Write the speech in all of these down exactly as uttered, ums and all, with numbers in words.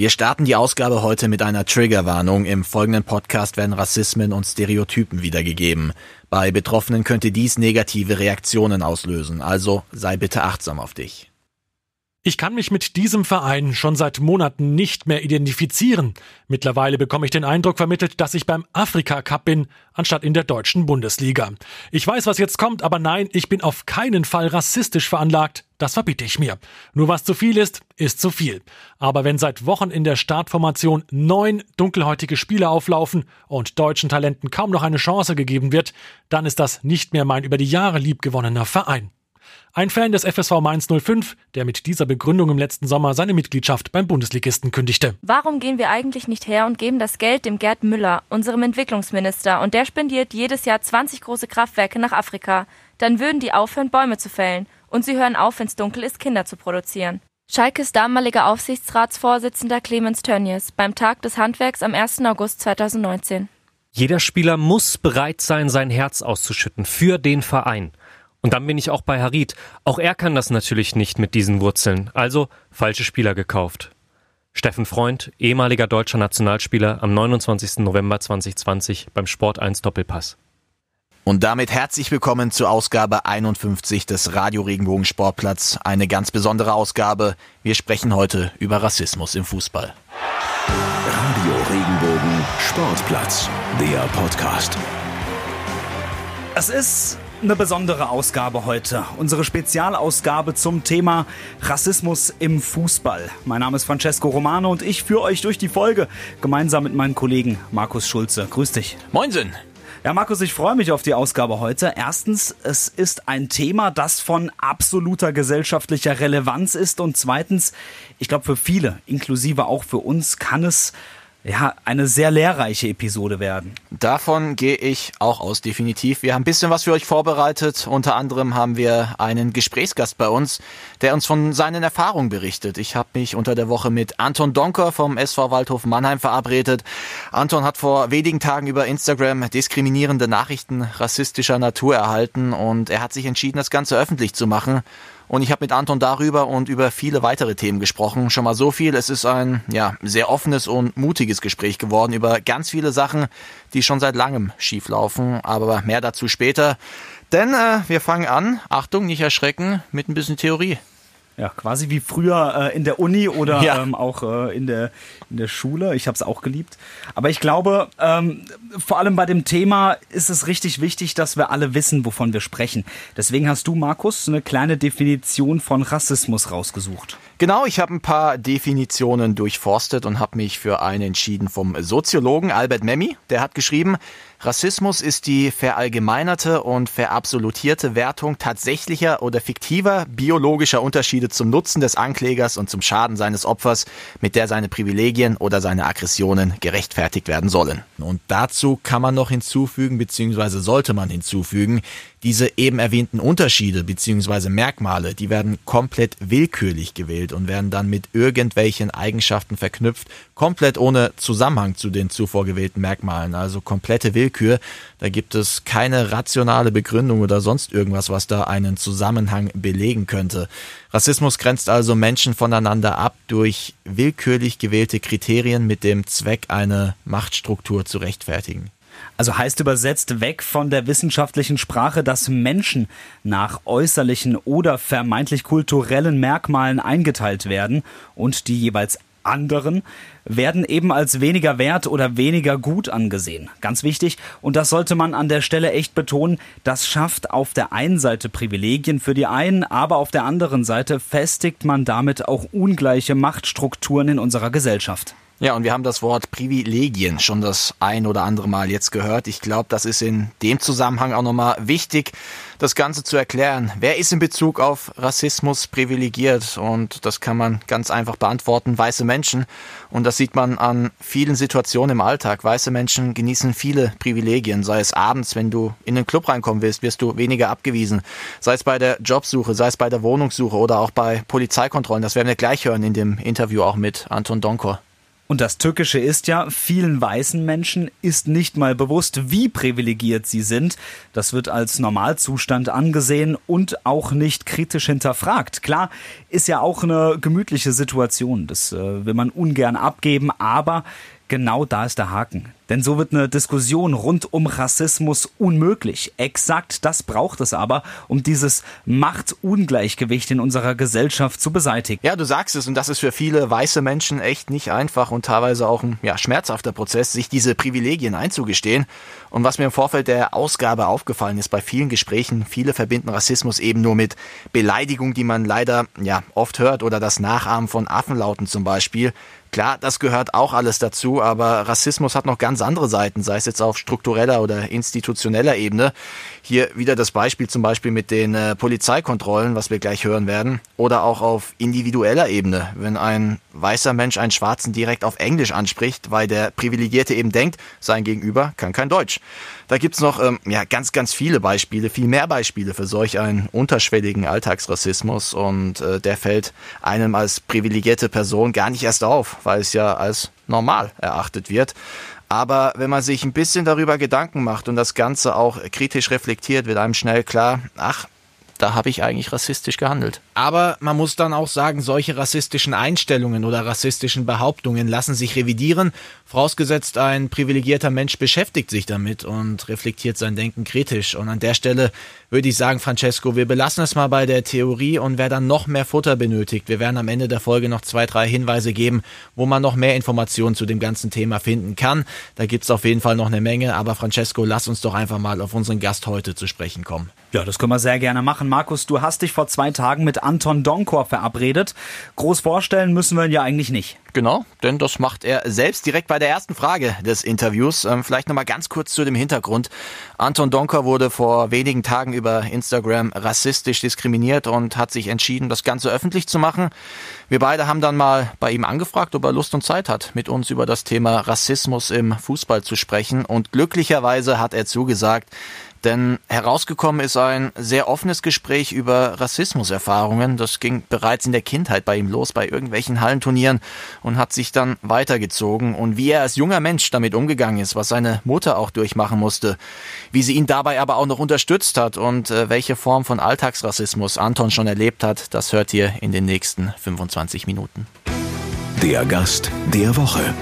Wir starten die Ausgabe heute mit einer Triggerwarnung. Im folgenden Podcast werden Rassismen und Stereotypen wiedergegeben. Bei Betroffenen könnte dies negative Reaktionen auslösen, also sei bitte achtsam auf dich. Ich kann mich mit diesem Verein schon seit Monaten nicht mehr identifizieren. Mittlerweile bekomme ich den Eindruck vermittelt, dass ich beim Afrika Cup bin, anstatt in der deutschen Bundesliga. Ich weiß, was jetzt kommt, aber nein, ich bin auf keinen Fall rassistisch veranlagt. Das verbiete ich mir. Nur was zu viel ist, ist zu viel. Aber wenn seit Wochen in der Startformation neun dunkelhäutige Spieler auflaufen und deutschen Talenten kaum noch eine Chance gegeben wird, dann ist das nicht mehr mein über die Jahre liebgewonnener Verein. Ein Fan des F S V Mainz null fünf, der mit dieser Begründung im letzten Sommer seine Mitgliedschaft beim Bundesligisten kündigte. Warum gehen wir eigentlich nicht her und geben das Geld dem Gerd Müller, unserem Entwicklungsminister, und der spendiert jedes Jahr zwanzig große Kraftwerke nach Afrika? Dann würden die aufhören, Bäume zu fällen. Und sie hören auf, wenn's dunkel ist, Kinder zu produzieren. Schalkes damaliger Aufsichtsratsvorsitzender Clemens Tönnies beim Tag des Handwerks am ersten August zweitausendneunzehn. Jeder Spieler muss bereit sein, sein Herz auszuschütten für den Verein. Und dann bin ich auch bei Harit. Auch er kann das natürlich nicht mit diesen Wurzeln. Also falsche Spieler gekauft. Steffen Freund, ehemaliger deutscher Nationalspieler, am neunundzwanzigsten November zweitausendzwanzig beim Sport eins Doppelpass. Und damit herzlich willkommen zur Ausgabe einundfünfzig des Radio Regenbogen Sportplatz. Eine ganz besondere Ausgabe. Wir sprechen heute über Rassismus im Fußball. Radio Regenbogen Sportplatz, der Podcast. Es ist eine besondere Ausgabe heute. Unsere Spezialausgabe zum Thema Rassismus im Fußball. Mein Name ist Francesco Romano und ich führe euch durch die Folge gemeinsam mit meinem Kollegen Markus Schulze. Grüß dich. Moinsen. Ja, Markus, ich freue mich auf die Ausgabe heute. Erstens, es ist ein Thema, das von absoluter gesellschaftlicher Relevanz ist. Und zweitens, ich glaube, für viele, inklusive auch für uns, kann es ja eine sehr lehrreiche Episode werden. Davon gehe ich auch aus, definitiv. Wir haben ein bisschen was für euch vorbereitet. Unter anderem haben wir einen Gesprächsgast bei uns, der uns von seinen Erfahrungen berichtet. Ich habe mich unter der Woche mit Anton Donkor vom S V Waldhof Mannheim verabredet. Anton hat vor wenigen Tagen über Instagram diskriminierende Nachrichten rassistischer Natur erhalten und er hat sich entschieden, das Ganze öffentlich zu machen. Und ich habe mit Anton darüber und über viele weitere Themen gesprochen. Schon mal so viel. Es ist ein ja sehr offenes und mutiges Gespräch geworden über ganz viele Sachen, die schon seit langem schief laufen. Aber mehr dazu später. Denn äh, wir fangen an, Achtung, nicht erschrecken, mit ein bisschen Theorie. Ja, quasi wie früher äh, in der Uni oder ja. ähm, auch äh, in der, in der Schule. Ich habe es auch geliebt. Aber ich glaube, ähm, vor allem bei dem Thema ist es richtig wichtig, dass wir alle wissen, wovon wir sprechen. Deswegen hast du, Markus, eine kleine Definition von Rassismus rausgesucht. Genau, ich habe ein paar Definitionen durchforstet und habe mich für eine entschieden vom Soziologen Albert Memmi. Der hat geschrieben, Rassismus ist die verallgemeinerte und verabsolutierte Wertung tatsächlicher oder fiktiver biologischer Unterschiede zum Nutzen des Anklägers und zum Schaden seines Opfers, mit der seine Privilegien oder seine Aggressionen gerechtfertigt werden sollen. Und dazu kann man noch hinzufügen, beziehungsweise sollte man hinzufügen, diese eben erwähnten Unterschiede bzw. Merkmale, die werden komplett willkürlich gewählt und werden dann mit irgendwelchen Eigenschaften verknüpft, komplett ohne Zusammenhang zu den zuvor gewählten Merkmalen, also komplette Willkür. Da gibt es keine rationale Begründung oder sonst irgendwas, was da einen Zusammenhang belegen könnte. Rassismus grenzt also Menschen voneinander ab durch willkürlich gewählte Kriterien mit dem Zweck, eine Machtstruktur zu rechtfertigen. Also heißt übersetzt, weg von der wissenschaftlichen Sprache, dass Menschen nach äußerlichen oder vermeintlich kulturellen Merkmalen eingeteilt werden und die jeweils anderen werden eben als weniger wert oder weniger gut angesehen. Ganz wichtig, und das sollte man an der Stelle echt betonen, das schafft auf der einen Seite Privilegien für die einen, aber auf der anderen Seite festigt man damit auch ungleiche Machtstrukturen in unserer Gesellschaft. Ja, und wir haben das Wort Privilegien schon das ein oder andere Mal jetzt gehört. Ich glaube, das ist in dem Zusammenhang auch nochmal wichtig, das Ganze zu erklären. Wer ist in Bezug auf Rassismus privilegiert? Und das kann man ganz einfach beantworten, weiße Menschen. Und das sieht man an vielen Situationen im Alltag. Weiße Menschen genießen viele Privilegien, sei es abends, wenn du in den Club reinkommen willst, wirst du weniger abgewiesen. Sei es bei der Jobsuche, sei es bei der Wohnungssuche oder auch bei Polizeikontrollen. Das werden wir gleich hören in dem Interview auch mit Anton Donkor. Und das Tückische ist ja, vielen weißen Menschen ist nicht mal bewusst, wie privilegiert sie sind. Das wird als Normalzustand angesehen und auch nicht kritisch hinterfragt. Klar, ist ja auch eine gemütliche Situation, das äh, will man ungern abgeben, aber genau da ist der Haken. Denn so wird eine Diskussion rund um Rassismus unmöglich. Exakt das braucht es aber, um dieses Machtungleichgewicht in unserer Gesellschaft zu beseitigen. Ja, du sagst es, und das ist für viele weiße Menschen echt nicht einfach und teilweise auch ein ja, schmerzhafter Prozess, sich diese Privilegien einzugestehen. Und was mir im Vorfeld der Ausgabe aufgefallen ist bei vielen Gesprächen, viele verbinden Rassismus eben nur mit Beleidigung, die man leider ja oft hört, oder das Nachahmen von Affenlauten zum Beispiel. Klar, das gehört auch alles dazu, aber Rassismus hat noch ganz andere Seiten, sei es jetzt auf struktureller oder institutioneller Ebene. Hier wieder das Beispiel zum Beispiel mit den äh, Polizeikontrollen, was wir gleich hören werden, oder auch auf individueller Ebene, wenn ein weißer Mensch einen Schwarzen direkt auf Englisch anspricht, weil der Privilegierte eben denkt, sein Gegenüber kann kein Deutsch. Da gibt's noch ähm, ja, ganz, ganz viele Beispiele, viel mehr Beispiele für solch einen unterschwelligen Alltagsrassismus, und äh, der fällt einem als privilegierte Person gar nicht erst auf, weil es ja als normal erachtet wird. Aber wenn man sich ein bisschen darüber Gedanken macht und das Ganze auch kritisch reflektiert, wird einem schnell klar, ach, da habe ich eigentlich rassistisch gehandelt. Aber man muss dann auch sagen, solche rassistischen Einstellungen oder rassistischen Behauptungen lassen sich revidieren, vorausgesetzt ein privilegierter Mensch beschäftigt sich damit und reflektiert sein Denken kritisch. Und an der Stelle würde ich sagen, Francesco, wir belassen es mal bei der Theorie, und wer dann noch mehr Futter benötigt, wir werden am Ende der Folge noch zwei, drei Hinweise geben, wo man noch mehr Informationen zu dem ganzen Thema finden kann. Da gibt es auf jeden Fall noch eine Menge, aber Francesco, lass uns doch einfach mal auf unseren Gast heute zu sprechen kommen. Ja, das können wir sehr gerne machen. Markus, du hast dich vor zwei Tagen mit Anton Donkor verabredet. Groß vorstellen müssen wir ihn ja eigentlich nicht. Genau, denn das macht er selbst direkt bei der ersten Frage des Interviews. Ähm, vielleicht nochmal ganz kurz zu dem Hintergrund. Anton Donkor wurde vor wenigen Tagen über Instagram rassistisch diskriminiert und hat sich entschieden, das Ganze öffentlich zu machen. Wir beide haben dann mal bei ihm angefragt, ob er Lust und Zeit hat, mit uns über das Thema Rassismus im Fußball zu sprechen. Und glücklicherweise hat er zugesagt. Denn herausgekommen ist ein sehr offenes Gespräch über Rassismuserfahrungen. Das ging bereits in der Kindheit bei ihm los, bei irgendwelchen Hallenturnieren, und hat sich dann weitergezogen. Und wie er als junger Mensch damit umgegangen ist, was seine Mutter auch durchmachen musste, wie sie ihn dabei aber auch noch unterstützt hat und äh, welche Form von Alltagsrassismus Anton schon erlebt hat, das hört ihr in den nächsten fünfundzwanzig Minuten. Der Gast der Woche.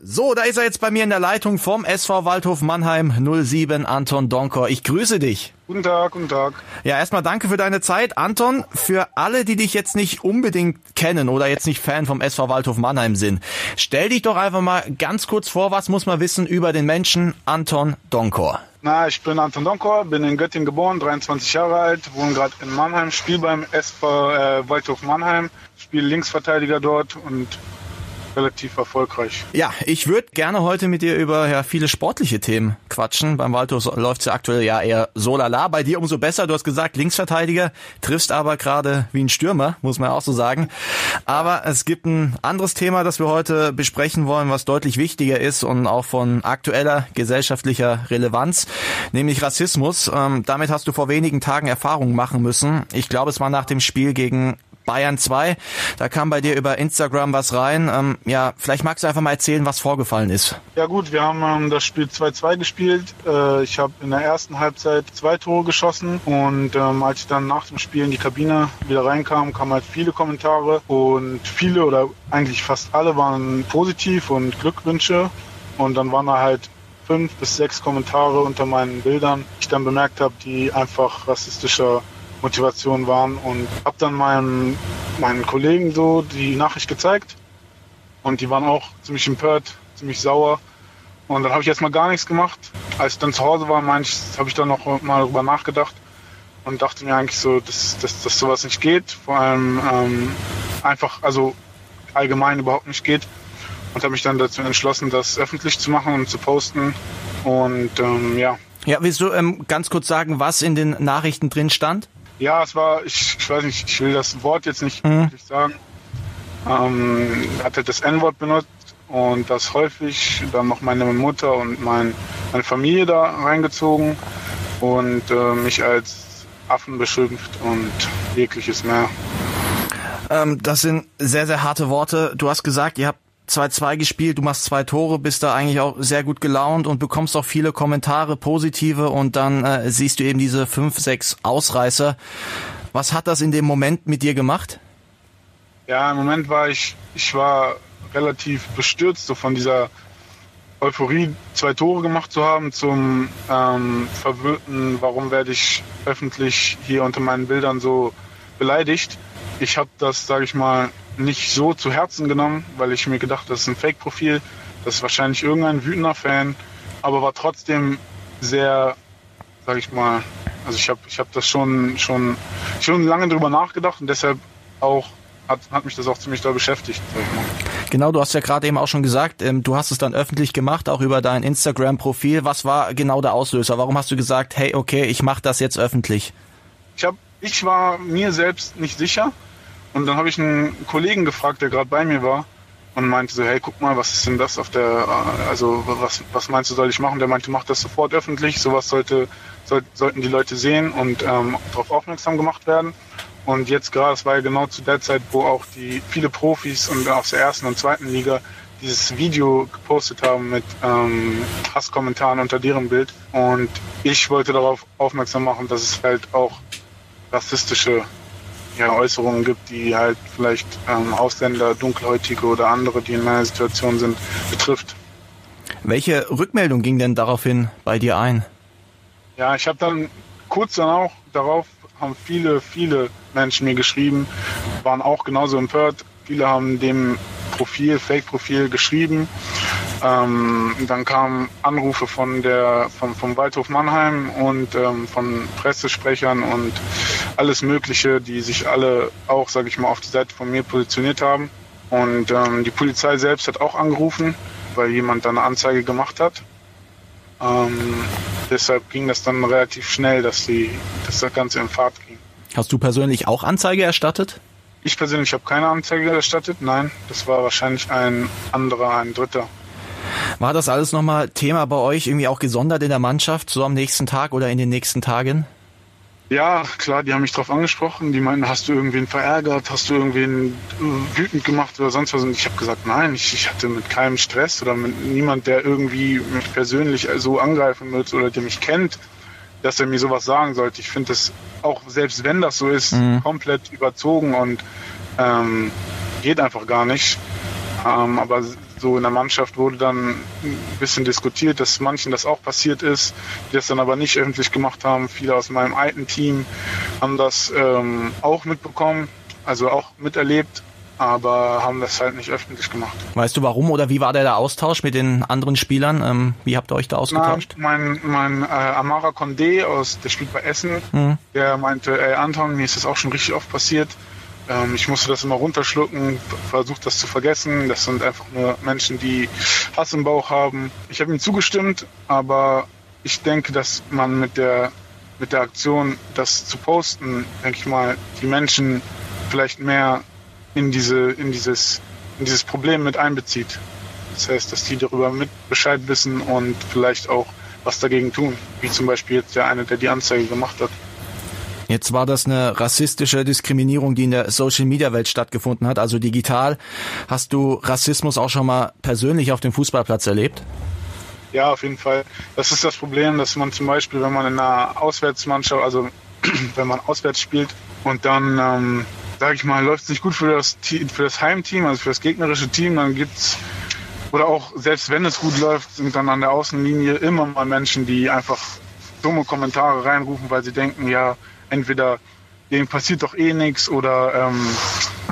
So, da ist er jetzt bei mir in der Leitung vom S V Waldhof Mannheim null sieben, Anton Donkor. Ich grüße dich. Guten Tag, guten Tag. Ja, erstmal danke für deine Zeit. Anton, für alle, die dich jetzt nicht unbedingt kennen oder jetzt nicht Fan vom S V Waldhof Mannheim sind, stell dich doch einfach mal ganz kurz vor, was muss man wissen über den Menschen Anton Donkor? Na, ich bin Anton Donkor, bin in Göttingen geboren, dreiundzwanzig Jahre alt, wohne gerade in Mannheim, spiele beim S V äh, Waldhof Mannheim, spiele Linksverteidiger dort und relativ erfolgreich. Ja, ich würde gerne heute mit dir über ja, viele sportliche Themen quatschen. Beim Waldhof läuft es ja aktuell ja eher so lala. Bei dir umso besser. Du hast gesagt, Linksverteidiger, triffst aber gerade wie ein Stürmer, muss man auch so sagen. Aber es gibt ein anderes Thema, das wir heute besprechen wollen, was deutlich wichtiger ist und auch von aktueller gesellschaftlicher Relevanz, nämlich Rassismus. Ähm, damit hast du vor wenigen Tagen Erfahrungen machen müssen. Ich glaube, es war nach dem Spiel gegen Bayern zwei, da kam bei dir über Instagram was rein. Ähm, ja, vielleicht magst du einfach mal erzählen, was vorgefallen ist. Ja gut, wir haben ähm, das Spiel zwei zwei gespielt. Äh, ich habe in der ersten Halbzeit zwei Tore geschossen, und ähm, als ich dann nach dem Spiel in die Kabine wieder reinkam, kamen halt viele Kommentare, und viele oder eigentlich fast alle waren positiv und Glückwünsche, und dann waren da halt fünf bis sechs Kommentare unter meinen Bildern, die ich dann bemerkt habe, die einfach rassistischer Motivation waren, und habe dann meinen, meinen Kollegen so die Nachricht gezeigt, und die waren auch ziemlich empört, ziemlich sauer, und dann habe ich erstmal gar nichts gemacht. Als ich dann zu Hause war, meinte ich, habe ich dann noch mal drüber nachgedacht und dachte mir eigentlich so, dass, dass, dass sowas nicht geht, vor allem ähm, einfach, also allgemein überhaupt nicht geht, und habe mich dann dazu entschlossen, das öffentlich zu machen und zu posten, und ähm, ja. Ja, willst du ähm, ganz kurz sagen, was in den Nachrichten drin stand? Ja, es war, ich, ich weiß nicht, ich will das Wort jetzt nicht mhm. wirklich sagen. Ähm, er hatte das En-Wort benutzt und das häufig, dann noch meine Mutter und mein, meine Familie da reingezogen und äh, mich als Affen beschimpft und jegliches mehr. Ähm, das sind sehr, sehr harte Worte. Du hast gesagt, ihr habt zwei zwei gespielt, du machst zwei Tore, bist da eigentlich auch sehr gut gelaunt und bekommst auch viele Kommentare, positive, und dann äh, siehst du eben diese fünf, sechs Ausreißer. Was hat das in dem Moment mit dir gemacht? Ja, im Moment war ich, ich war relativ bestürzt so von dieser Euphorie, zwei Tore gemacht zu haben, zum ähm, verwirrten, warum werde ich öffentlich hier unter meinen Bildern so beleidigt. Ich habe das, sage ich mal, nicht so zu Herzen genommen, weil ich mir gedacht, das ist ein Fake-Profil, das ist wahrscheinlich irgendein wütender Fan, aber war trotzdem sehr, sage ich mal, also ich habe ich hab das schon, schon, schon lange drüber nachgedacht und deshalb auch Hat, hat mich das auch ziemlich doll beschäftigt. Genau, du hast ja gerade eben auch schon gesagt, ähm, du hast es dann öffentlich gemacht, auch über dein Instagram-Profil. Was war genau der Auslöser? Warum hast du gesagt, hey, okay, ich mache das jetzt öffentlich? Ich, hab, ich war mir selbst nicht sicher und dann habe ich einen Kollegen gefragt, der gerade bei mir war und meinte so, hey, guck mal, was ist denn das auf der, also was, was meinst du, soll ich machen? Der meinte, mach das sofort öffentlich, sowas sollte, soll, sollten die Leute sehen und ähm, darauf aufmerksam gemacht werden. Und jetzt gerade, es war ja genau zu der Zeit, wo auch die viele Profis und aus der ersten und zweiten Liga dieses Video gepostet haben mit ähm, Hasskommentaren unter deren Bild. Und ich wollte darauf aufmerksam machen, dass es halt auch rassistische ja, Äußerungen gibt, die halt vielleicht ähm, Ausländer, Dunkelhäutige oder andere, die in meiner Situation sind, betrifft. Welche Rückmeldung ging denn daraufhin bei dir ein? Ja, ich habe dann kurz danach darauf haben viele, viele Menschen mir geschrieben, waren auch genauso empört. Viele haben dem Profil, Fake-Profil geschrieben. Ähm, dann kamen Anrufe von der, vom, vom Waldhof Mannheim und ähm, von Pressesprechern und alles Mögliche, die sich alle auch, sage ich mal, auf die Seite von mir positioniert haben. Und ähm, die Polizei selbst hat auch angerufen, weil jemand da eine Anzeige gemacht hat. Ähm, deshalb ging das dann relativ schnell, dass, die, dass das Ganze in Fahrt ging. Hast du persönlich auch Anzeige erstattet? Ich persönlich habe keine Anzeige erstattet, nein. Das war wahrscheinlich ein anderer, ein Dritter. War das alles nochmal Thema bei euch, irgendwie auch gesondert in der Mannschaft, so am nächsten Tag oder in den nächsten Tagen? Ja, klar, die haben mich drauf angesprochen. Die meinten, hast du irgendwen verärgert, hast du irgendwen wütend gemacht oder sonst was? Und ich habe gesagt, nein, ich, ich hatte mit keinem Stress oder mit niemand, der irgendwie mich persönlich so angreifen wird oder der mich kennt, dass er mir sowas sagen sollte. Ich finde das, auch selbst wenn das so ist, mhm. komplett überzogen und ähm, geht einfach gar nicht. Ähm, aber so in der Mannschaft wurde dann ein bisschen diskutiert, dass manchen das auch passiert ist, die das dann aber nicht öffentlich gemacht haben. Viele aus meinem alten Team haben das ähm, auch mitbekommen, also auch miterlebt, aber haben das halt nicht öffentlich gemacht. Weißt du warum oder wie war der, der Austausch mit den anderen Spielern? Ähm, wie habt ihr euch da ausgetauscht? Na, mein mein äh, Amara Kondé, aus, der spielt bei Essen, mhm. der meinte, ey Anton, mir ist das auch schon richtig oft passiert. Ich musste das immer runterschlucken, versucht das zu vergessen. Das sind einfach nur Menschen, die Hass im Bauch haben. Ich habe ihm zugestimmt, aber ich denke, dass man mit der, mit der Aktion, das zu posten, denke ich mal, die Menschen vielleicht mehr in, diese, in, dieses, in dieses Problem mit einbezieht. Das heißt, dass die darüber mit Bescheid wissen und vielleicht auch was dagegen tun. Wie zum Beispiel jetzt der eine, der die Anzeige gemacht hat. Jetzt war das eine rassistische Diskriminierung, die in der Social-Media-Welt stattgefunden hat, also digital. Hast du Rassismus auch schon mal persönlich auf dem Fußballplatz erlebt? Ja, auf jeden Fall. Das ist das Problem, dass man zum Beispiel, wenn man in einer Auswärtsmannschaft, also wenn man auswärts spielt und dann, ähm, sage ich mal, läuft es nicht gut für das, für das Heimteam, also für das gegnerische Team, dann gibt's oder auch selbst wenn es gut läuft, sind dann an der Außenlinie immer mal Menschen, die einfach dumme Kommentare reinrufen, weil sie denken, ja, entweder denen passiert doch eh nichts oder ähm,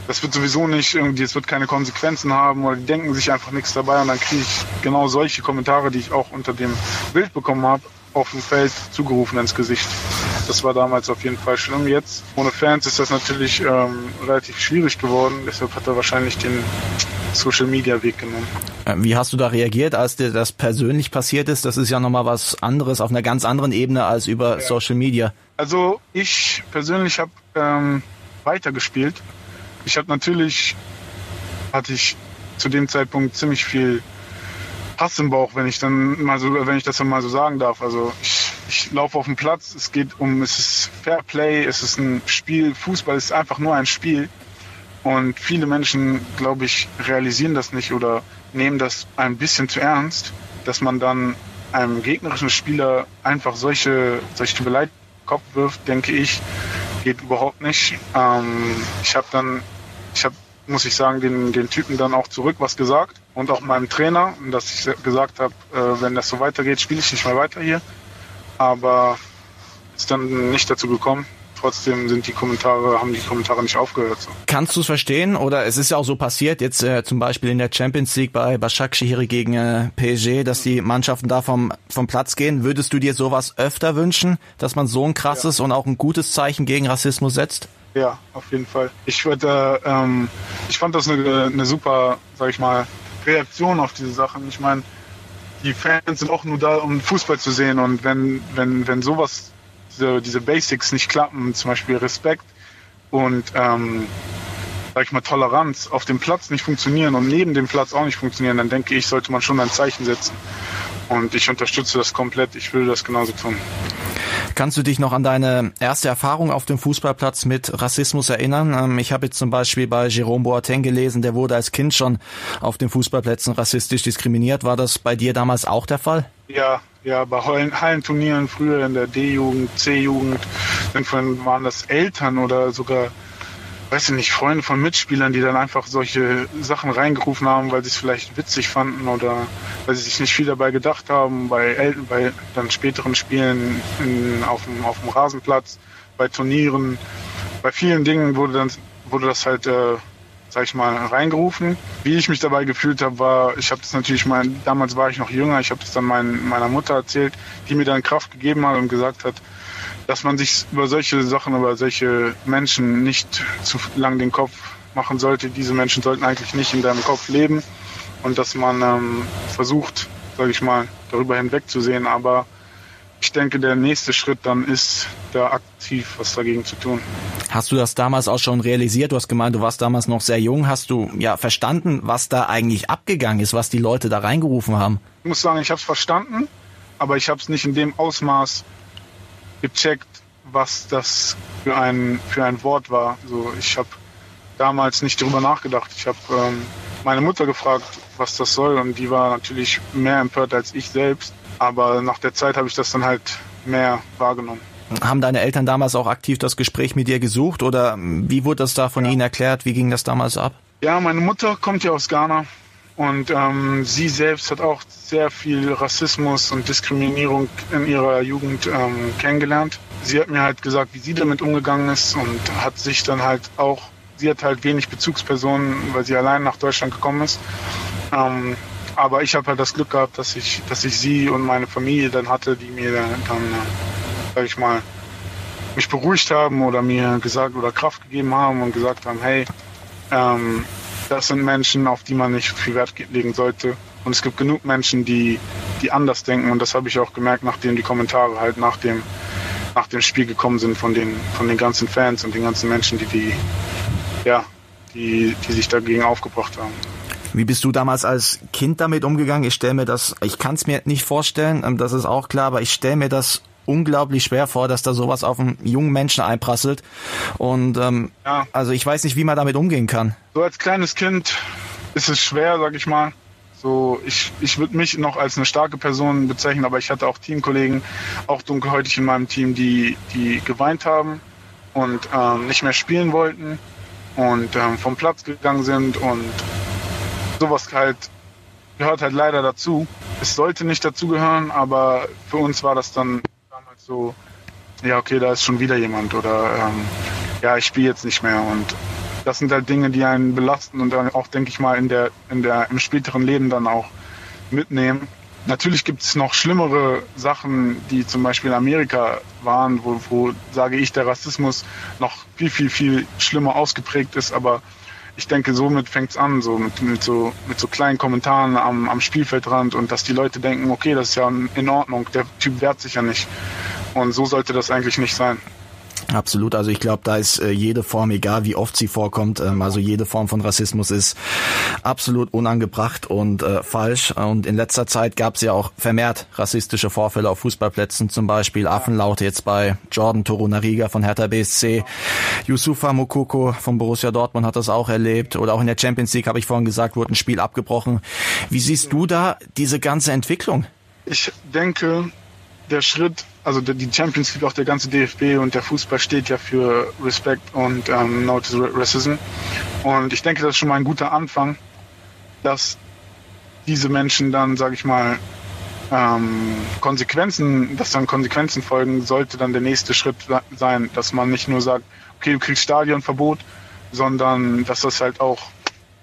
das wird sowieso nicht, irgendwie, es wird keine Konsequenzen haben oder die denken sich einfach nichts dabei und dann kriege ich genau solche Kommentare, die ich auch unter dem Bild bekommen habe, auf dem Feld zugerufen ins Gesicht. Das war damals auf jeden Fall schlimm. Jetzt ohne Fans ist das natürlich ähm, relativ schwierig geworden, deshalb hat er wahrscheinlich den Social-Media-Weg genommen. Wie hast du da reagiert, als dir das persönlich passiert ist? Das ist ja nochmal was anderes, auf einer ganz anderen Ebene als über ja. Social Media. Also ich persönlich habe ähm, weitergespielt. Ich habe natürlich, hatte ich zu dem Zeitpunkt ziemlich viel Hass im Bauch, wenn ich dann mal so, wenn ich das dann mal so sagen darf. Also ich, ich laufe auf den Platz, es geht um, es ist Fair Play, es ist ein Spiel, Fußball ist einfach nur ein Spiel. Und viele Menschen, glaube ich, realisieren das nicht oder nehmen das ein bisschen zu ernst, dass man dann einem gegnerischen Spieler einfach solche, solche Beleidigungen in den Kopf wirft, denke ich, geht überhaupt nicht. Ähm, ich habe dann, ich habe, muss ich sagen, den, den Typen dann auch zurück was gesagt und auch meinem Trainer, dass ich gesagt habe, äh, wenn das so weitergeht, spiele ich nicht mehr weiter hier. Aber ist dann nicht dazu gekommen. Trotzdem sind die Kommentare, haben die Kommentare nicht aufgehört. So. Kannst du es verstehen? Oder es ist ja auch so passiert, jetzt äh, zum Beispiel in der Champions League bei Başakşehir gegen äh, P S G, dass die Mannschaften da vom, vom Platz gehen. Würdest du dir sowas öfter wünschen, dass man so ein krasses ja. und auch ein gutes Zeichen gegen Rassismus setzt? Ja, auf jeden Fall. Ich würde, ähm, ich fand das eine, eine super, sag ich mal, Reaktion auf diese Sachen. Ich meine, die Fans sind auch nur da, um Fußball zu sehen. Und wenn, wenn, wenn sowas, diese, diese Basics nicht klappen, zum Beispiel Respekt und, ähm, sag ich mal, Toleranz auf dem Platz nicht funktionieren und neben dem Platz auch nicht funktionieren, dann denke ich, sollte man schon ein Zeichen setzen. Und ich unterstütze das komplett. Ich würde das genauso tun. Kannst du dich noch an deine erste Erfahrung auf dem Fußballplatz mit Rassismus erinnern? Ich habe jetzt zum Beispiel bei Jérôme Boateng gelesen, der wurde als Kind schon auf den Fußballplätzen rassistisch diskriminiert. War das bei dir damals auch der Fall? Ja, ja, bei Hallenturnieren früher in der D-Jugend, C-Jugend, dann waren das Eltern oder sogar, weiß ich nicht, Freunde von Mitspielern, die dann einfach solche Sachen reingerufen haben, weil sie es vielleicht witzig fanden oder weil sie sich nicht viel dabei gedacht haben, bei, El- bei dann späteren Spielen in, auf, dem, auf dem Rasenplatz, bei Turnieren, bei vielen Dingen wurde, dann, wurde das halt, äh, sag ich mal, reingerufen. Wie ich mich dabei gefühlt habe, war, ich habe das natürlich, mein, damals war ich noch jünger, ich habe das dann mein, meiner Mutter erzählt, die mir dann Kraft gegeben hat und gesagt hat, dass man sich über solche Sachen, über solche Menschen nicht zu lang den Kopf machen sollte. Diese Menschen sollten eigentlich nicht in deinem Kopf leben und dass man ähm, versucht, sage ich mal, darüber hinwegzusehen. Aber ich denke, der nächste Schritt dann ist, da aktiv was dagegen zu tun. Hast du das damals auch schon realisiert? Du hast gemeint, du warst damals noch sehr jung. Hast du ja verstanden, was da eigentlich abgegangen ist, was die Leute da reingerufen haben? Ich muss sagen, ich habe es verstanden, aber ich habe es nicht in dem Ausmaß gecheckt, was das für ein für ein Wort war. Also ich habe damals nicht darüber nachgedacht. Ich habe ähm, meine Mutter gefragt, was das soll, und die war natürlich mehr empört als ich selbst. Aber nach der Zeit habe ich das dann halt mehr wahrgenommen. Haben deine Eltern damals auch aktiv das Gespräch mit dir gesucht oder wie wurde das da von ja. ihnen erklärt? Wie ging das damals ab? Ja, meine Mutter kommt ja aus Ghana und ähm, sie selbst hat auch sehr viel Rassismus und Diskriminierung in ihrer Jugend ähm, kennengelernt. Sie hat mir halt gesagt, wie sie damit umgegangen ist und hat sich dann halt auch, sie hat halt wenig Bezugspersonen, weil sie allein nach Deutschland gekommen ist. Ähm, aber ich habe halt das Glück gehabt, dass ich, dass ich sie und meine Familie dann hatte, die mir dann, dann sag ich mal, mich beruhigt haben oder mir gesagt oder Kraft gegeben haben und gesagt haben, hey, ähm, das sind Menschen, auf die man nicht viel Wert legen sollte. Und es gibt genug Menschen, die, die anders denken. Und das habe ich auch gemerkt, nachdem die Kommentare halt nach dem, nach dem Spiel gekommen sind von den, von den ganzen Fans und den ganzen Menschen, die, die, ja, die, die sich dagegen aufgebracht haben. Wie bist du damals als Kind damit umgegangen? Ich stelle mir das, ich kann es mir nicht vorstellen, das ist auch klar, aber ich stelle mir das unglaublich schwer vor, dass da sowas auf einen jungen Menschen einprasselt. Und ähm, ja. also ich weiß nicht, wie man damit umgehen kann. So als kleines Kind ist es schwer, sag ich mal. So, ich, ich würde mich noch als eine starke Person bezeichnen, aber ich hatte auch Teamkollegen, auch dunkelhäutig in meinem Team, die, die geweint haben und ähm, nicht mehr spielen wollten und ähm, vom Platz gegangen sind und sowas halt gehört halt leider dazu. Es sollte nicht dazugehören, aber für uns war das dann damals so, ja okay, da ist schon wieder jemand oder ähm, ja, ich spiele jetzt nicht mehr. Und das sind halt Dinge, die einen belasten und dann auch, denke ich mal, in der, in der, im späteren Leben dann auch mitnehmen. Natürlich gibt es noch schlimmere Sachen, die zum Beispiel in Amerika waren, wo, wo, sage ich, der Rassismus noch viel, viel, viel schlimmer ausgeprägt ist, aber ich denke, somit fängt's an, so mit, mit so mit so kleinen Kommentaren am, am Spielfeldrand und dass die Leute denken, okay, das ist ja in Ordnung, der Typ wehrt sich ja nicht. Und so sollte das eigentlich nicht sein. Absolut, also ich glaube, da ist äh, jede Form, egal wie oft sie vorkommt, ähm, also jede Form von Rassismus ist absolut unangebracht und äh, falsch. Und in letzter Zeit gab es ja auch vermehrt rassistische Vorfälle auf Fußballplätzen, zum Beispiel Affenlaute jetzt bei Jordan Torunariga von Hertha B S C, Youssoufa Moukoko von Borussia Dortmund hat das auch erlebt, oder auch in der Champions League, habe ich vorhin gesagt, wurde ein Spiel abgebrochen. Wie siehst du da diese ganze Entwicklung? Ich denke, der Schritt, also die Champions League, auch der ganze D F B und der Fußball steht ja für Respect und ähm, No to Racism. Und ich denke, das ist schon mal ein guter Anfang, dass diese Menschen dann, sage ich mal, ähm, Konsequenzen, dass dann Konsequenzen folgen, sollte dann der nächste Schritt sein, dass man nicht nur sagt, okay, du kriegst Stadionverbot, sondern dass das halt auch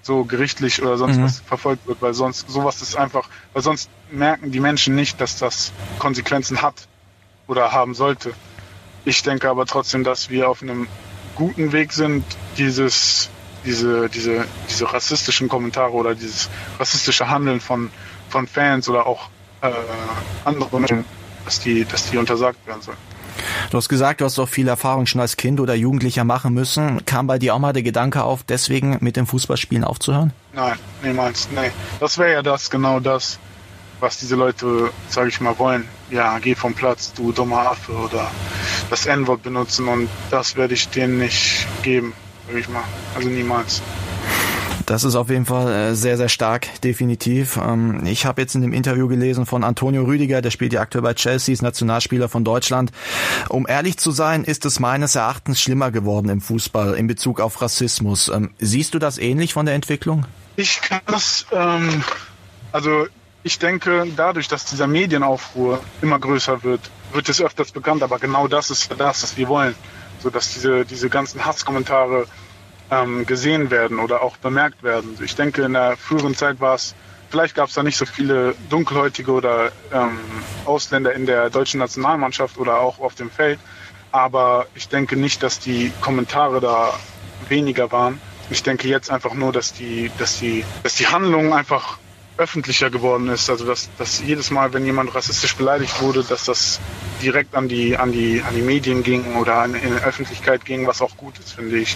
so gerichtlich oder sonst mhm. was verfolgt wird, weil sonst sowas ist einfach, weil sonst merken die Menschen nicht, dass das Konsequenzen hat oder haben sollte. Ich denke aber trotzdem, dass wir auf einem guten Weg sind, dieses, diese, diese, diese rassistischen Kommentare oder dieses rassistische Handeln von, von Fans oder auch äh, anderen Menschen, dass die, dass die untersagt werden sollen. Du hast gesagt, du hast auch viel Erfahrung schon als Kind oder Jugendlicher machen müssen. Kam bei dir auch mal der Gedanke auf, deswegen mit dem Fußballspielen aufzuhören? Nein, niemals. Nee. Das wäre ja das, genau das, was diese Leute, sage ich mal, wollen. Ja, geh vom Platz, du dummer Affe, oder das En-Wort benutzen, und das werde ich denen nicht geben, sage ich mal. Also niemals. Das ist auf jeden Fall sehr, sehr stark, definitiv. Ich habe jetzt in dem Interview gelesen von Antonio Rüdiger, der spielt ja aktuell bei Chelsea, ist Nationalspieler von Deutschland. Um ehrlich zu sein, ist es meines Erachtens schlimmer geworden im Fußball in Bezug auf Rassismus. Siehst du das ähnlich von der Entwicklung? Ich kann das, ähm, also ich denke, dadurch, dass dieser Medienaufruhr immer größer wird, wird es öfters bekannt, aber genau das ist das, was wir wollen. So, dass diese, diese ganzen Hasskommentare gesehen werden oder auch bemerkt werden. Ich denke, in der früheren Zeit war es, vielleicht gab es da nicht so viele Dunkelhäutige oder ähm, Ausländer in der deutschen Nationalmannschaft oder auch auf dem Feld, aber ich denke nicht, dass die Kommentare da weniger waren. Ich denke jetzt einfach nur, dass die, dass die, dass die Handlung einfach öffentlicher geworden ist, also dass, dass jedes Mal, wenn jemand rassistisch beleidigt wurde, dass das direkt an die, an die, an die Medien ging oder an, in die Öffentlichkeit ging, was auch gut ist, finde ich.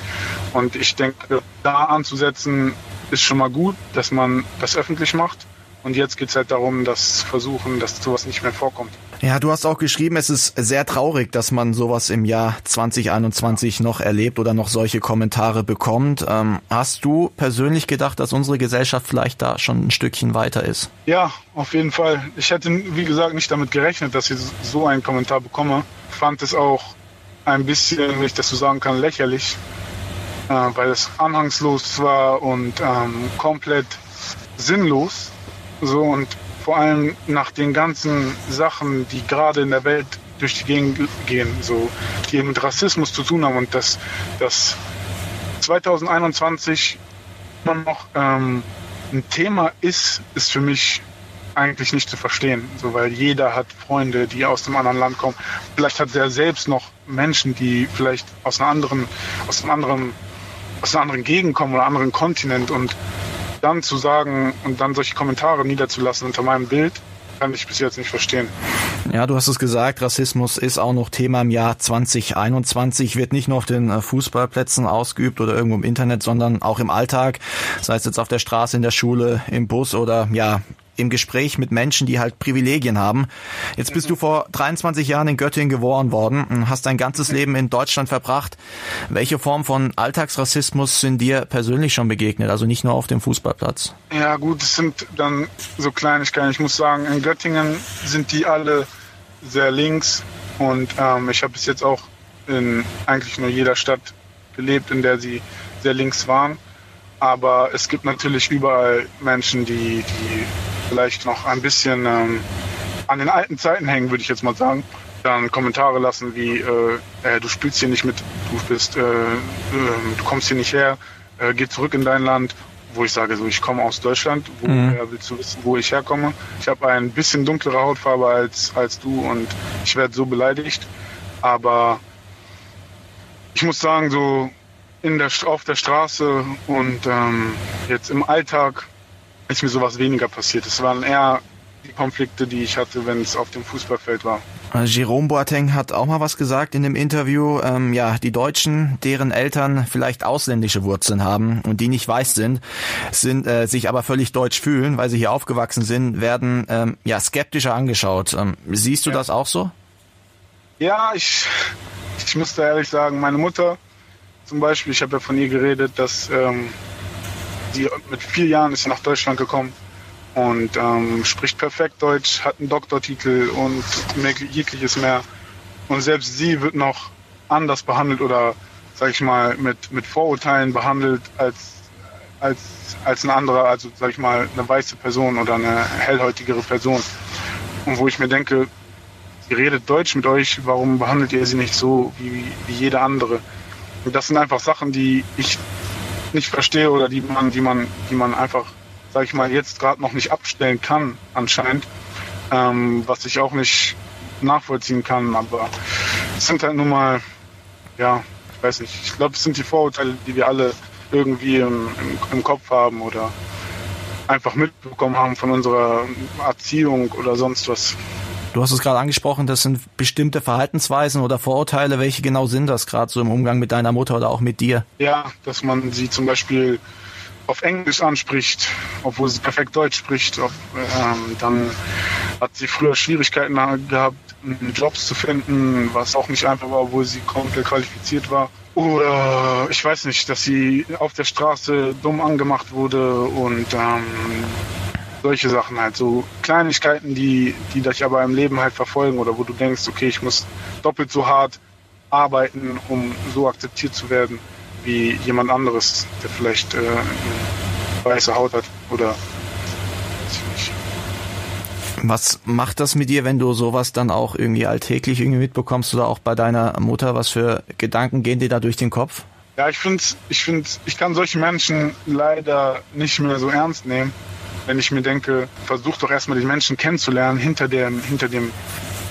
Und ich denke, da anzusetzen ist schon mal gut, dass man das öffentlich macht. Und jetzt geht es halt darum, dass versuchen, dass sowas nicht mehr vorkommt. Ja, du hast auch geschrieben, es ist sehr traurig, dass man sowas im Jahr zwanzig einundzwanzig noch erlebt oder noch solche Kommentare bekommt. Ähm, hast du persönlich gedacht, dass unsere Gesellschaft vielleicht da schon ein Stückchen weiter ist? Ja, auf jeden Fall. Ich hätte, wie gesagt, nicht damit gerechnet, dass ich so einen Kommentar bekomme. Ich fand es auch ein bisschen, wenn ich das so sagen kann, lächerlich, äh, weil es anhangslos war und ähm, komplett sinnlos. So, und vor allem nach den ganzen Sachen, die gerade in der Welt durch die Gegend gehen, so, die mit Rassismus zu tun haben, und dass, dass zwanzig einundzwanzig immer noch ähm, ein Thema ist, ist für mich eigentlich nicht zu verstehen, so, weil jeder hat Freunde, die aus einem anderen Land kommen. Vielleicht hat er selbst noch Menschen, die vielleicht aus einer anderen, aus einem anderen, aus einer anderen Gegend kommen oder anderen Kontinent, und dann zu sagen und dann solche Kommentare niederzulassen unter meinem Bild, kann ich bis jetzt nicht verstehen. Ja, du hast es gesagt, Rassismus ist auch noch Thema im Jahr zwanzig einundzwanzig, wird nicht nur auf den Fußballplätzen ausgeübt oder irgendwo im Internet, sondern auch im Alltag, sei es jetzt auf der Straße, in der Schule, im Bus oder ja, im Gespräch mit Menschen, die halt Privilegien haben. Jetzt bist du vor dreiundzwanzig Jahren in Göttingen geboren worden und hast dein ganzes Leben in Deutschland verbracht. Welche Form von Alltagsrassismus sind dir persönlich schon begegnet, also nicht nur auf dem Fußballplatz? Ja gut, es sind dann so Kleinigkeiten. Ich muss sagen, in Göttingen sind die alle sehr links, und ähm, ich habe bis jetzt auch in eigentlich nur jeder Stadt gelebt, in der sie sehr links waren. Aber es gibt natürlich überall Menschen, die, die vielleicht noch ein bisschen ähm, an den alten Zeiten hängen, würde ich jetzt mal sagen. Dann Kommentare lassen wie, äh, äh, du spielst hier nicht mit, du bist, äh, äh, du kommst hier nicht her, äh, geh zurück in dein Land. Wo ich sage, so, ich komme aus Deutschland, woher mhm. willst du wissen, wo ich herkomme? Ich habe ein bisschen dunklere Hautfarbe als, als du, und ich werde so beleidigt. Aber ich muss sagen, so in der, auf der Straße und ähm, jetzt im Alltag ist mir sowas weniger passiert. Es waren eher die Konflikte, die ich hatte, wenn es auf dem Fußballfeld war. Jérôme Boateng hat auch mal was gesagt in dem Interview. Ähm, ja, die Deutschen, deren Eltern vielleicht ausländische Wurzeln haben und die nicht weiß sind, sind äh, sich aber völlig deutsch fühlen, weil sie hier aufgewachsen sind, werden ähm, ja skeptischer angeschaut. Ähm, siehst du ja. das auch so? Ja, ich, ich muss da ehrlich sagen, meine Mutter zum Beispiel, ich habe ja von ihr geredet, dass ähm, die mit vier Jahren ist nach Deutschland gekommen. Und ähm, spricht perfekt Deutsch, hat einen Doktortitel und jegliches mehr. Und selbst sie wird noch anders behandelt oder, sag ich mal, mit, mit Vorurteilen behandelt als, als, als eine andere, also, sag ich mal, eine weiße Person oder eine hellhäutigere Person. Und wo ich mir denke, sie redet Deutsch mit euch, warum behandelt ihr sie nicht so wie, wie jede andere? Und das sind einfach Sachen, die ich nicht verstehe oder die man, die man, die man einfach, sag ich mal, jetzt gerade noch nicht abstellen kann anscheinend, ähm, was ich auch nicht nachvollziehen kann, aber es sind halt nun mal, ja, ich weiß nicht, ich glaube, es sind die Vorurteile, die wir alle irgendwie im, im, im Kopf haben oder einfach mitbekommen haben von unserer Erziehung oder sonst was. Du hast es gerade angesprochen, das sind bestimmte Verhaltensweisen oder Vorurteile, welche genau sind das gerade so im Umgang mit deiner Mutter oder auch mit dir? Ja, dass man sie zum Beispiel auf Englisch anspricht, obwohl sie perfekt Deutsch spricht, ob, ähm, dann hat sie früher Schwierigkeiten gehabt, Jobs zu finden, was auch nicht einfach war, obwohl sie komplett qualifiziert war. Oder ich weiß nicht, dass sie auf der Straße dumm angemacht wurde und ähm, solche Sachen halt. So Kleinigkeiten, die, die dich aber im Leben halt verfolgen oder wo du denkst, okay, ich muss doppelt so hart arbeiten, um so akzeptiert zu werden wie jemand anderes, der vielleicht äh, weiße Haut hat oder ziemlich. Was macht das mit dir, wenn du sowas dann auch irgendwie alltäglich irgendwie mitbekommst oder auch bei deiner Mutter? Was für Gedanken gehen dir da durch den Kopf? Ja, ich finde, ich finde, ich kann solche Menschen leider nicht mehr so ernst nehmen, wenn ich mir denke, versuch doch erstmal den Menschen kennenzulernen hinter dem, hinter dem,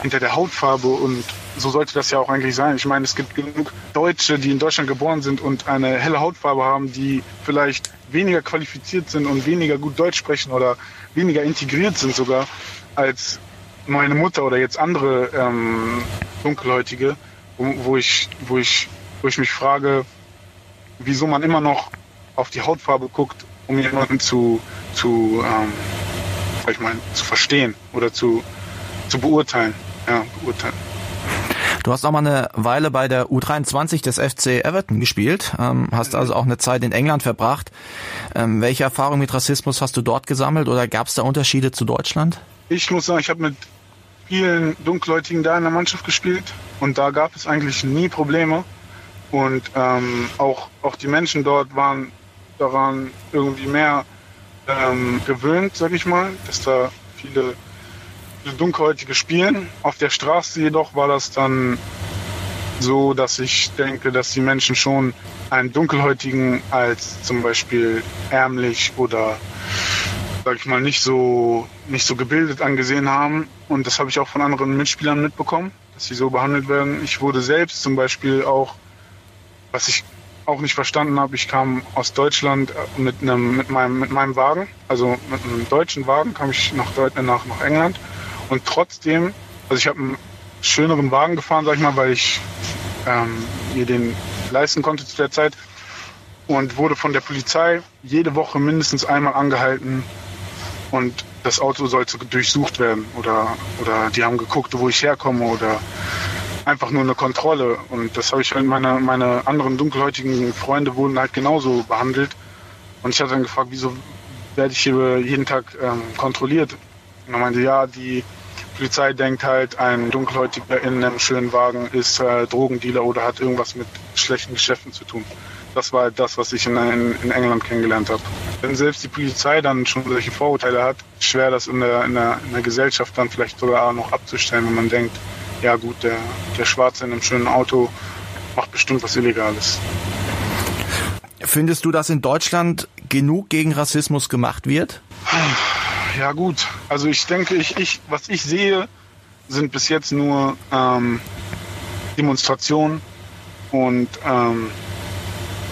hinter der Hautfarbe und so sollte das ja auch eigentlich sein. Ich meine, es gibt genug Deutsche, die in Deutschland geboren sind und eine helle Hautfarbe haben, die vielleicht weniger qualifiziert sind und weniger gut Deutsch sprechen oder weniger integriert sind sogar als meine Mutter oder jetzt andere ähm, Dunkelhäutige, wo, wo, ich, wo, ich, wo ich mich frage, wieso man immer noch auf die Hautfarbe guckt, um jemanden zu, zu, ähm, ich meine, zu verstehen oder zu, zu beurteilen. Ja, beurteilen. Du hast auch mal eine Weile bei der U dreiundzwanzig des F C Everton gespielt, ähm, hast also auch eine Zeit in England verbracht. Ähm, welche Erfahrung mit Rassismus hast du dort gesammelt oder gab es da Unterschiede zu Deutschland? Ich muss sagen, ich habe mit vielen Dunkelhäutigen da in der Mannschaft gespielt und da gab es eigentlich nie Probleme. Und ähm, auch, auch die Menschen dort waren daran irgendwie mehr ähm, gewöhnt, sag ich mal, dass da viele Dunkelhäutige spielen. Auf der Straße jedoch war das dann so, dass ich denke, dass die Menschen schon einen Dunkelhäutigen als zum Beispiel ärmlich oder, sag ich mal, nicht so, nicht so gebildet angesehen haben. Und das habe ich auch von anderen Mitspielern mitbekommen, dass sie so behandelt werden. Ich wurde selbst zum Beispiel auch, was ich auch nicht verstanden habe, ich kam aus Deutschland mit einem, mit meinem, mit meinem Wagen, also mit einem deutschen Wagen kam ich nach, nach, nach England. Und trotzdem, also ich habe einen schöneren Wagen gefahren, sag ich mal, weil ich ähm, mir den leisten konnte zu der Zeit und wurde von der Polizei jede Woche mindestens einmal angehalten und das Auto sollte durchsucht werden oder, oder die haben geguckt, wo ich herkomme oder einfach nur eine Kontrolle und das habe ich, meine, meine anderen dunkelhäutigen Freunde wurden halt genauso behandelt und ich hatte dann gefragt, wieso werde ich hier jeden Tag ähm, kontrolliert? Und er meinte, ja, die Polizei denkt halt, ein Dunkelhäutiger in einem schönen Wagen ist äh, Drogendealer oder hat irgendwas mit schlechten Geschäften zu tun. Das war halt das, was ich in, in, in England kennengelernt habe. Wenn selbst die Polizei dann schon solche Vorurteile hat, ist schwer das in der, in, der, in der Gesellschaft dann vielleicht sogar noch abzustellen, wenn man denkt, ja gut, der, der Schwarze in einem schönen Auto macht bestimmt was Illegales. Findest du, dass in Deutschland genug gegen Rassismus gemacht wird? Ja gut, also ich denke, ich, ich, was ich sehe, sind bis jetzt nur ähm, Demonstrationen und ähm,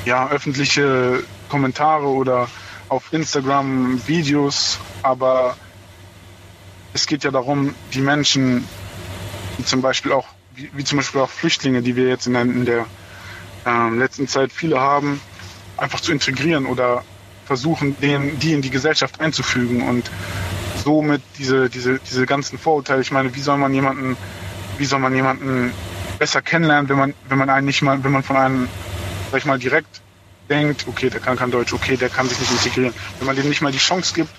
ja, öffentliche Kommentare oder auf Instagram Videos, aber es geht ja darum, die Menschen, die zum Beispiel auch, wie, wie zum Beispiel auch Flüchtlinge, die wir jetzt in der, in der äh, letzten Zeit viele haben, einfach zu integrieren oder versuchen, denen, die in die Gesellschaft einzufügen und somit diese, diese, diese ganzen Vorurteile. Ich meine, wie soll man jemanden, wie soll man jemanden besser kennenlernen, wenn man, wenn man einen nicht mal, wenn man von einem, sag ich mal, direkt denkt, okay, der kann kein Deutsch, okay, der kann sich nicht integrieren. Wenn man dem nicht mal die Chance gibt,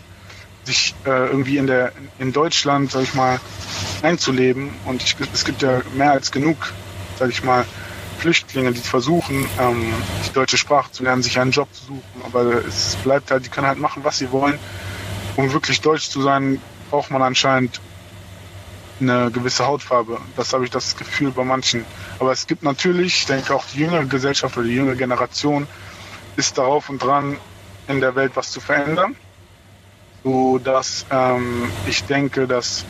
sich äh, irgendwie in der in Deutschland, sag ich mal, einzuleben. Und ich, es gibt ja mehr als genug, sag ich mal, Flüchtlinge, die versuchen, ähm, die deutsche Sprache zu lernen, sich einen Job zu suchen. Aber es bleibt halt, die können halt machen, was sie wollen. Um wirklich deutsch zu sein, braucht man anscheinend eine gewisse Hautfarbe. Das habe ich das Gefühl bei manchen. Aber es gibt natürlich, ich denke auch die jüngere Gesellschaft oder die jüngere Generation ist darauf und dran, in der Welt was zu verändern. So dass ähm, ich denke, dass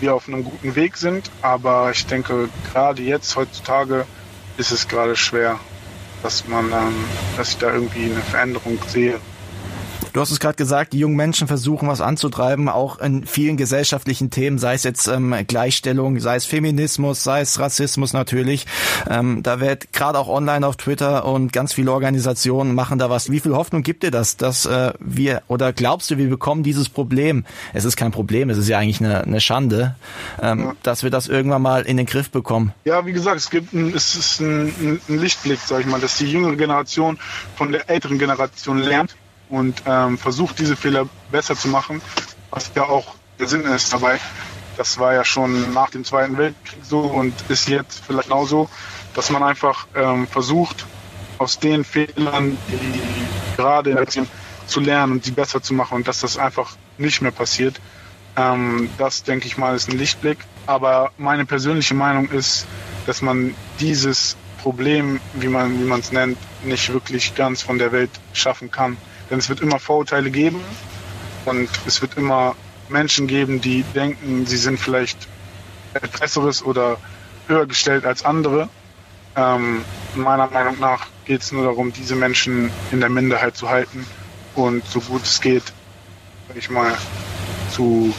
wir auf einem guten Weg sind, aber ich denke, gerade jetzt, heutzutage, ist es gerade schwer, dass man, ähm, dass ich da irgendwie eine Veränderung sehe. Du hast es gerade gesagt, die jungen Menschen versuchen, was anzutreiben, auch in vielen gesellschaftlichen Themen, sei es jetzt ähm, Gleichstellung, sei es Feminismus, sei es Rassismus natürlich. Ähm, da wird gerade auch online auf Twitter und ganz viele Organisationen machen da was. Wie viel Hoffnung gibt dir das, dass äh, wir, oder glaubst du, wir bekommen dieses Problem? Es ist kein Problem, es ist ja eigentlich eine, eine Schande, ähm, ja. dass wir das irgendwann mal in den Griff bekommen. Ja, wie gesagt, es gibt, ein, es ist ein, ein Lichtblick, sag ich mal, dass die jüngere Generation von der älteren Generation lernt. Und ähm, versucht, diese Fehler besser zu machen, was ja auch der Sinn ist dabei. Das war ja schon nach dem Zweiten Weltkrieg so und ist jetzt vielleicht auch so, dass man einfach ähm, versucht, aus den Fehlern, die gerade passieren, zu lernen und sie besser zu machen und dass das einfach nicht mehr passiert. Ähm, das, denke ich mal, ist ein Lichtblick. Aber meine persönliche Meinung ist, dass man dieses Problem, wie man wie man es nennt, nicht wirklich ganz von der Welt schaffen kann. Denn es wird immer Vorurteile geben und es wird immer Menschen geben, die denken, sie sind vielleicht etwas Besseres oder höher gestellt als andere. Ähm, meiner Meinung nach geht es nur darum, diese Menschen in der Minderheit zu halten und so gut es geht, sag ich mal, zu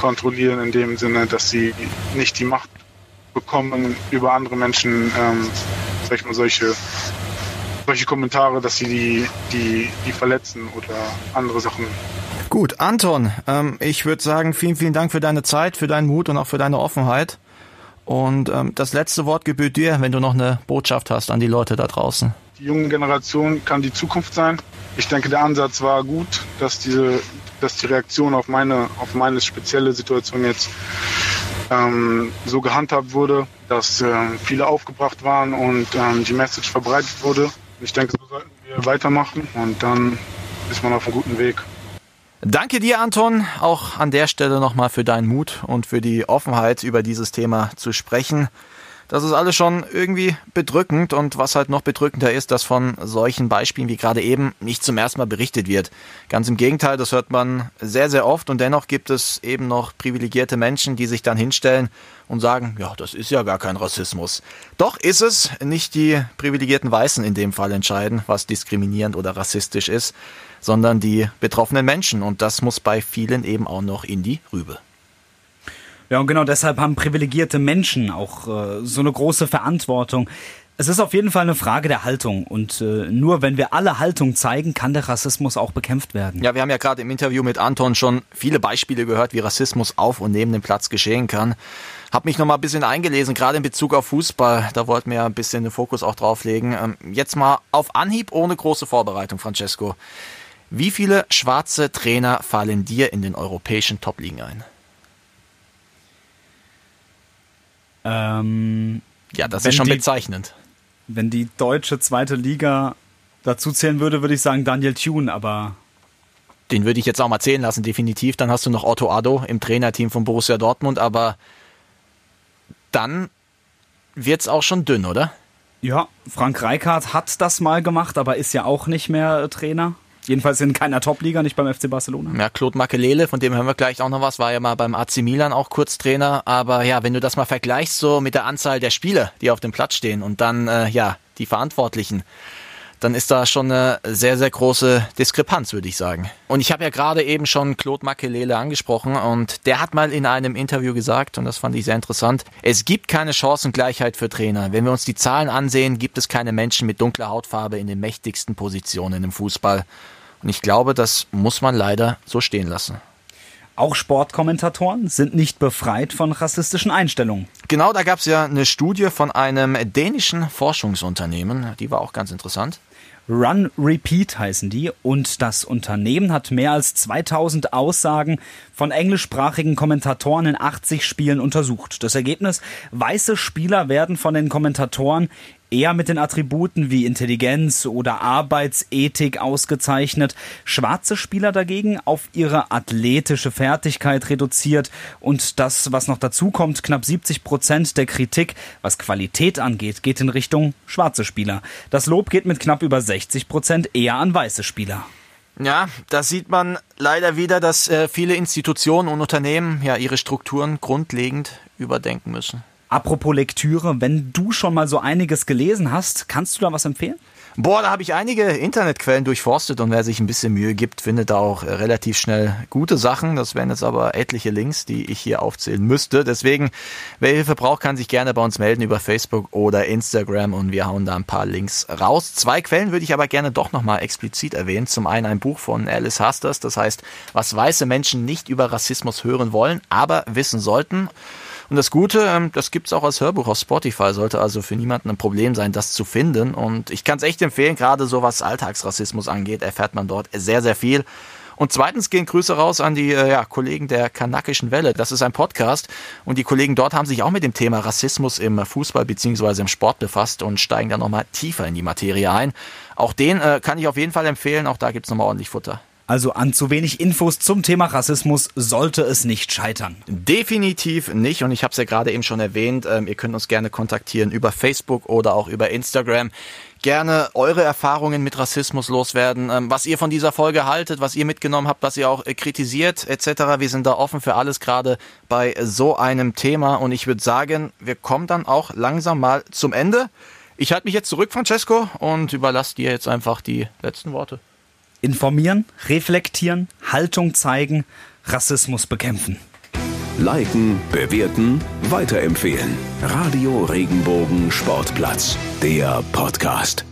kontrollieren in dem Sinne, dass sie nicht die Macht bekommen, über andere Menschen, ähm, sag ich mal, solche... solche Kommentare, dass sie die, die, die verletzen oder andere Sachen. Gut, Anton, ähm, ich würde sagen, vielen, vielen Dank für deine Zeit, für deinen Mut und auch für deine Offenheit. Und ähm, das letzte Wort gebührt dir, wenn du noch eine Botschaft hast an die Leute da draußen. Die junge Generation kann die Zukunft sein. Ich denke, der Ansatz war gut, dass diese, dass die Reaktion auf meine, auf meine spezielle Situation jetzt ähm, so gehandhabt wurde, dass äh, viele aufgebracht waren und ähm, die Message verbreitet wurde. Ich denke, so sollten wir weitermachen und dann ist man auf einem guten Weg. Danke dir, Anton, auch an der Stelle nochmal für deinen Mut und für die Offenheit, über dieses Thema zu sprechen. Das ist alles schon irgendwie bedrückend und was halt noch bedrückender ist, dass von solchen Beispielen wie gerade eben nicht zum ersten Mal berichtet wird. Ganz im Gegenteil, das hört man sehr, sehr oft und dennoch gibt es eben noch privilegierte Menschen, die sich dann hinstellen und sagen, ja, das ist ja gar kein Rassismus. Doch ist es, nicht die privilegierten Weißen in dem Fall entscheiden, was diskriminierend oder rassistisch ist, sondern die betroffenen Menschen und das muss bei vielen eben auch noch in die Rübe. Ja, und genau deshalb haben privilegierte Menschen auch äh, so eine große Verantwortung. Es ist auf jeden Fall eine Frage der Haltung und äh, nur wenn wir alle Haltung zeigen, kann der Rassismus auch bekämpft werden. Ja, wir haben ja gerade im Interview mit Anton schon viele Beispiele gehört, wie Rassismus auf und neben dem Platz geschehen kann. Hab mich nochmal ein bisschen eingelesen, gerade in Bezug auf Fußball, da wollten wir ja ein bisschen den Fokus auch drauf legen. Ähm, jetzt mal auf Anhieb ohne große Vorbereitung, Francesco. Wie viele schwarze Trainer fallen dir in den europäischen Top-Ligen ein? Ähm, ja, das ist schon die, bezeichnend. Wenn die deutsche zweite Liga dazu zählen würde, würde ich sagen Daniel Thun, aber... Den würde ich jetzt auch mal zählen lassen, definitiv. Dann hast du noch Otto Addo im Trainerteam von Borussia Dortmund, aber dann wird's auch schon dünn, oder? Ja, Frank Rijkaard hat das mal gemacht, aber ist ja auch nicht mehr Trainer. Jedenfalls in keiner Top-Liga, nicht beim F C Barcelona. Ja, Claude Makélélé, von dem hören wir gleich auch noch was, war ja mal beim A C Milan auch kurz Trainer. Aber ja, wenn du das mal vergleichst so mit der Anzahl der Spieler, die auf dem Platz stehen und dann äh, ja die Verantwortlichen, dann ist da schon eine sehr, sehr große Diskrepanz, würde ich sagen. Und ich habe ja gerade eben schon Claude Makélélé angesprochen und der hat mal in einem Interview gesagt, und das fand ich sehr interessant, es gibt keine Chancengleichheit für Trainer. Wenn wir uns die Zahlen ansehen, gibt es keine Menschen mit dunkler Hautfarbe in den mächtigsten Positionen im Fußball. Und ich glaube, das muss man leider so stehen lassen. Auch Sportkommentatoren sind nicht befreit von rassistischen Einstellungen. Genau, da gab es ja eine Studie von einem dänischen Forschungsunternehmen, die war auch ganz interessant. Run Repeat heißen die und das Unternehmen hat mehr als zweitausend Aussagen von englischsprachigen Kommentatoren in achtzig Spielen untersucht. Das Ergebnis, weiße Spieler werden von den Kommentatoren eher mit den Attributen wie Intelligenz oder Arbeitsethik ausgezeichnet, schwarze Spieler dagegen auf ihre athletische Fertigkeit reduziert und das, was noch dazu kommt, knapp siebzig Prozent der Kritik, was Qualität angeht, geht in Richtung schwarze Spieler. Das Lob geht mit knapp über sechzig Prozent eher an weiße Spieler. Ja, da sieht man leider wieder, dass äh, viele Institutionen und Unternehmen ja ihre Strukturen grundlegend überdenken müssen. Apropos Lektüre, wenn du schon mal so einiges gelesen hast, kannst du da was empfehlen? Boah, da habe ich einige Internetquellen durchforstet und wer sich ein bisschen Mühe gibt, findet da auch relativ schnell gute Sachen. Das wären jetzt aber etliche Links, die ich hier aufzählen müsste. Deswegen, wer Hilfe braucht, kann sich gerne bei uns melden über Facebook oder Instagram und wir hauen da ein paar Links raus. Zwei Quellen würde ich aber gerne doch nochmal explizit erwähnen. Zum einen ein Buch von Alice Hasters, das heißt, was weiße Menschen nicht über Rassismus hören wollen, aber wissen sollten. Und das Gute, das gibt es auch als Hörbuch auf Spotify, sollte also für niemanden ein Problem sein, das zu finden. Und ich kann es echt empfehlen, gerade so was Alltagsrassismus angeht, erfährt man dort sehr, sehr viel. Und zweitens gehen Grüße raus an die ja, Kollegen der Kanakischen Welle. Das ist ein Podcast und die Kollegen dort haben sich auch mit dem Thema Rassismus im Fußball bzw. im Sport befasst und steigen da nochmal tiefer in die Materie ein. Auch den äh, kann ich auf jeden Fall empfehlen, auch da gibt es nochmal ordentlich Futter. Also an zu wenig Infos zum Thema Rassismus sollte es nicht scheitern. Definitiv nicht und ich habe es ja gerade eben schon erwähnt, ähm, ihr könnt uns gerne kontaktieren über Facebook oder auch über Instagram. Gerne eure Erfahrungen mit Rassismus loswerden, ähm, was ihr von dieser Folge haltet, was ihr mitgenommen habt, was ihr auch äh, kritisiert et cetera. Wir sind da offen für alles gerade bei so einem Thema und ich würde sagen, wir kommen dann auch langsam mal zum Ende. Ich halte mich jetzt zurück, Francesco, und überlasse dir jetzt einfach die letzten Worte. Informieren, reflektieren, Haltung zeigen, Rassismus bekämpfen. Liken, bewerten, weiterempfehlen. Radio Regenbogen Sportplatz, der Podcast.